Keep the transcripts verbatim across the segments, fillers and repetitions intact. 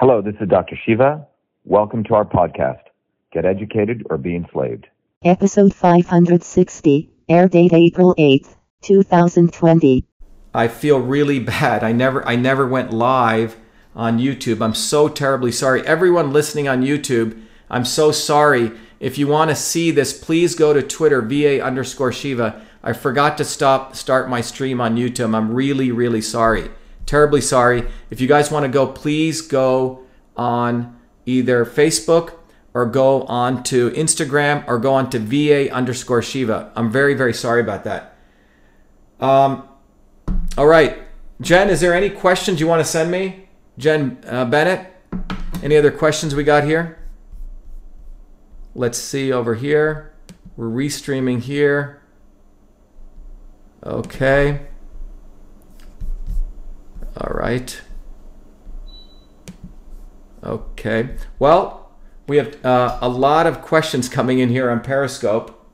Hello, this is Doctor Shiva. Welcome to our podcast, Get Educated or Be Enslaved. Episode five hundred sixty, air date April eighth, two thousand twenty. I feel really bad. I never I never went live on YouTube. I'm so terribly sorry. Everyone listening on YouTube, I'm so sorry. If you want to see this, please go to Twitter, V A underscore Shiva. I forgot to stop start my stream on YouTube. I'm really, really sorry. Terribly sorry. If you guys want to go, please go on either Facebook or go on to Instagram or go on to V A underscore Shiva. I'm very, very sorry about that. Um, all right. Jen, is there any questions you want to send me? Jen uh, Bennett, any other questions we got here? Let's see over here. We're restreaming here. Okay. All right. Okay. Well, we have uh, a lot of questions coming in here on Periscope.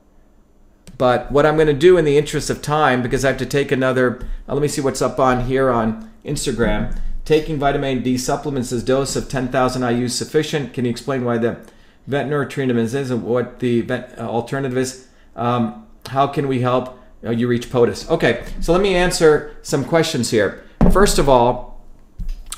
But what I'm going to do in the interest of time, because I have to take another, uh, let me see what's up on here on Instagram. Taking vitamin D supplements is dose of ten thousand I U sufficient? Can you explain why the veterinary treatment is and what the vet, uh, alternative is? Um, how can we help uh, you reach POTUS? Okay, so let me answer some questions here. First of all,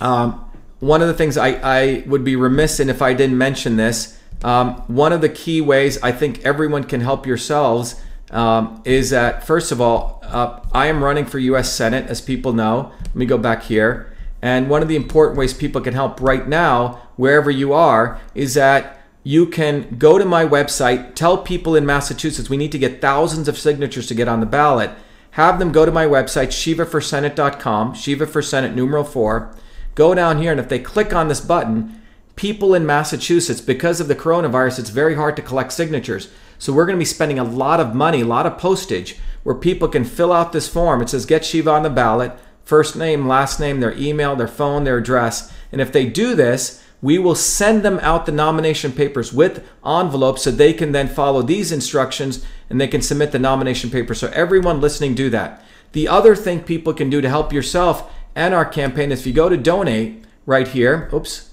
um, one of the things I, I would be remiss in if I didn't mention this, um, one of the key ways I think everyone can help yourselves um, is that, first of all, uh, I am running for U S Senate, as people know. Let me go back here. And one of the important ways people can help right now, wherever you are, is that you can go to my website, tell people in Massachusetts, we need to get thousands of signatures to get on the ballot. Have them go to my website, shiva for senate dot com, Shiva for Senate numeral four. Go down here, and if they click on this button, people in Massachusetts, because of the coronavirus, it's very hard to collect signatures. So we're going to be spending a lot of money, a lot of postage, where people can fill out this form. It says, get Shiva on the ballot, first name, last name, their email, their phone, their address. And if they do this, we will send them out the nomination papers with envelopes so they can then follow these instructions and they can submit the nomination paper. So everyone listening, do that. The other thing people can do to help yourself and our campaign is if you go to donate right here. Oops,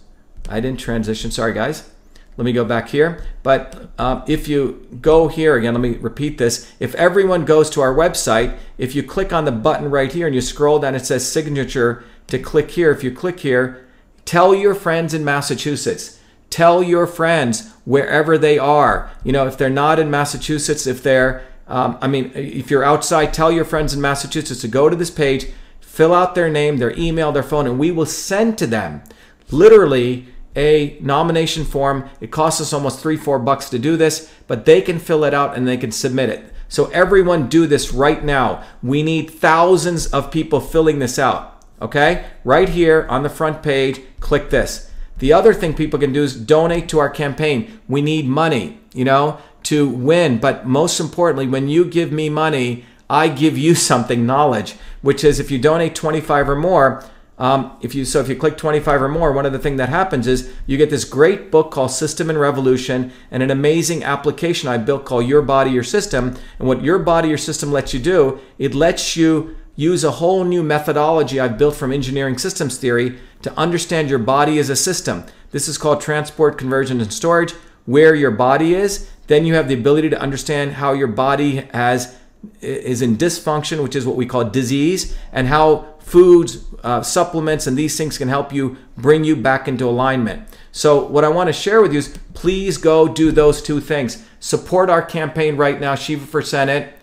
I didn't transition. Sorry, guys. Let me go back here. But um, if you go here again, let me repeat this. If everyone goes to our website, if you click on the button right here and you scroll down, it says signature to click here. If you click here, tell your friends in Massachusetts. Tell your friends wherever they are. You know, if they're not in Massachusetts, if they're, um, I mean, if you're outside, tell your friends in Massachusetts to go to this page, fill out their name, their email, their phone, and we will send to them literally a nomination form. It costs us almost three, four bucks to do this, but they can fill it out and they can submit it. So everyone do this right now. We need thousands of people filling this out. Okay, right here on the front page, click this. The other thing people can do is donate to our campaign. We need money, you know, to win. But most importantly, when you give me money, I give you something, knowledge, which is if you donate twenty-five or more, um, if you so if you click twenty-five or more, one of the things that happens is you get this great book called System and Revolution and an amazing application I built called Your Body, Your System. And what Your Body, Your System lets you do, it lets you use a whole new methodology I've built from engineering systems theory to understand your body as a system. This is called transport, conversion, and storage, where your body is. Then you have the ability to understand how your body has is in dysfunction, which is what we call disease, and how foods, uh, supplements, and these things can help you bring you back into alignment. So what I want to share with you is please go do those two things. Support our campaign right now, Shiva for Senate,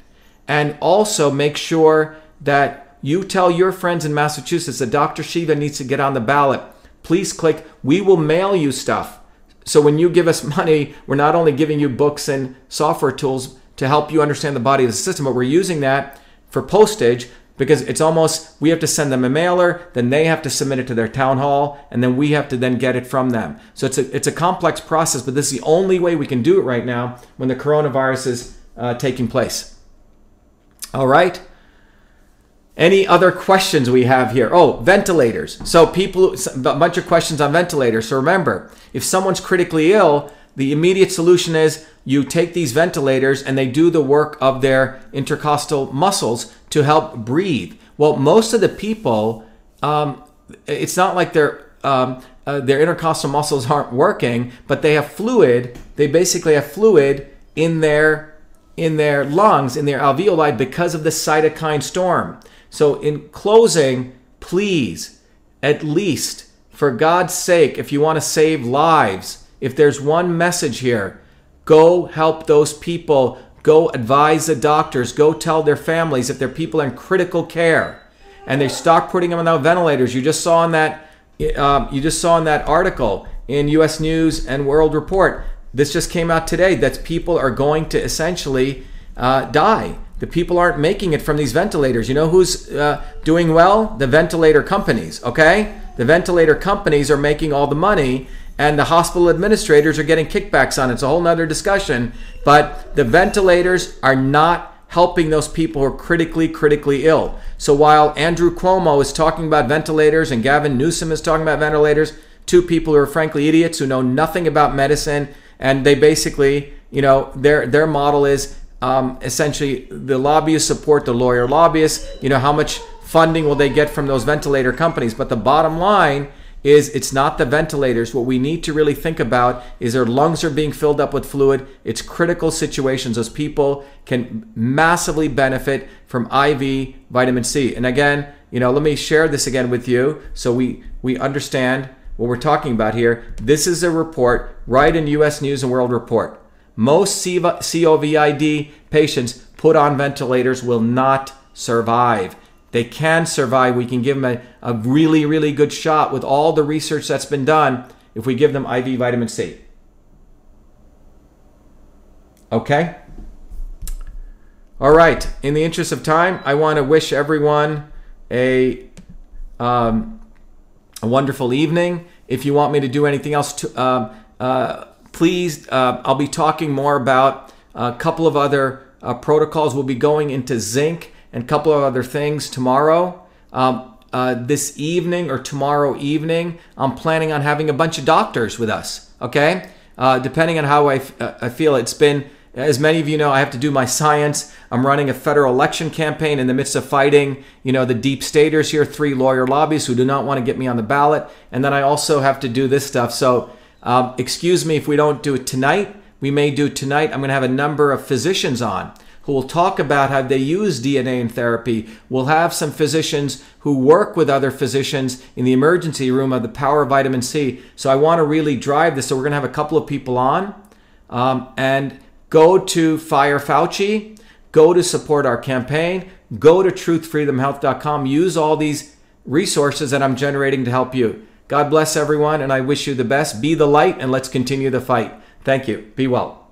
and also make sure that you tell your friends in Massachusetts that Doctor Shiva needs to get on the ballot. Please click, we will mail you stuff. So when you give us money, we're not only giving you books and software tools to help you understand the body of the system, but we're using that for postage because it's almost, we have to send them a mailer, then they have to submit it to their town hall, and then we have to then get it from them. So it's a, it's a complex process, but this is the only way we can do it right now when the coronavirus is uh, taking place. All right. Any other questions we have here? Oh, ventilators. So people, a bunch of questions on ventilators. So remember, if someone's critically ill, the immediate solution is you take these ventilators and they do the work of their intercostal muscles to help breathe. Well, most of the people, um, it's not like they're um, uh, their intercostal muscles aren't working, but they have fluid. They basically have fluid in their in their lungs, in their alveoli, because of the cytokine storm. So in closing, please, at least for God's sake, if you want to save lives, if there's one message here, go help those people. Go advise the doctors. Go tell their families if their people are in critical care, and they stop putting them on the ventilators. You just saw in that, um, you just saw in that article in U S News and World Report. This just came out today that people are going to essentially uh, die. The people aren't making it from these ventilators. You know who's uh, doing well? The ventilator companies. Okay, the ventilator companies are making all the money. And the hospital administrators are getting kickbacks on it. It's a whole nother discussion. But the ventilators are not helping those people who are critically, critically ill. So while Andrew Cuomo is talking about ventilators and Gavin Newsom is talking about ventilators, two people who are frankly idiots who know nothing about medicine, and they basically, you know, their their model is um, essentially the lobbyists support the lawyer lobbyists. You know, how much funding will they get from those ventilator companies? But the bottom line is it's not the ventilators. What we need to really think about is their lungs are being filled up with fluid. It's critical situations. Those people can massively benefit from I V vitamin C. And again, you know, let me share this again with you so we, we understand what we're talking about here. This is a report right in U S News and World Report. Most COVID patients put on ventilators will not survive. They can survive. We can give them a, a really, really good shot with all the research that's been done if we give them I V vitamin C. Okay? All right. In the interest of time, I want to wish everyone a, um, a wonderful evening. If you want me to do anything else, to, uh, uh, please, uh, I'll be talking more about a couple of other uh, protocols. We'll be going into zinc and a couple of other things tomorrow. Um, uh, this evening or tomorrow evening, I'm planning on having a bunch of doctors with us, okay? Uh, depending on how I, f- uh, I feel. It's been, as many of you know, I have to do my science. I'm running a federal election campaign in the midst of fighting, you know, the deep staters here, three lawyer lobbies who do not want to get me on the ballot. And then I also have to do this stuff. So um, excuse me if we don't do it tonight. We may do tonight. I'm going to have a number of physicians on who will talk about how they use D N A in therapy. We'll have some physicians who work with other physicians in the emergency room of the power of vitamin C. So I want to really drive this. So we're going to have a couple of people on. Um, and go to Fire Fauci. Go to support our campaign. Go to truth freedom health dot com. Use all these resources that I'm generating to help you. God bless everyone, and I wish you the best. Be the light, and let's continue the fight. Thank you. Be well.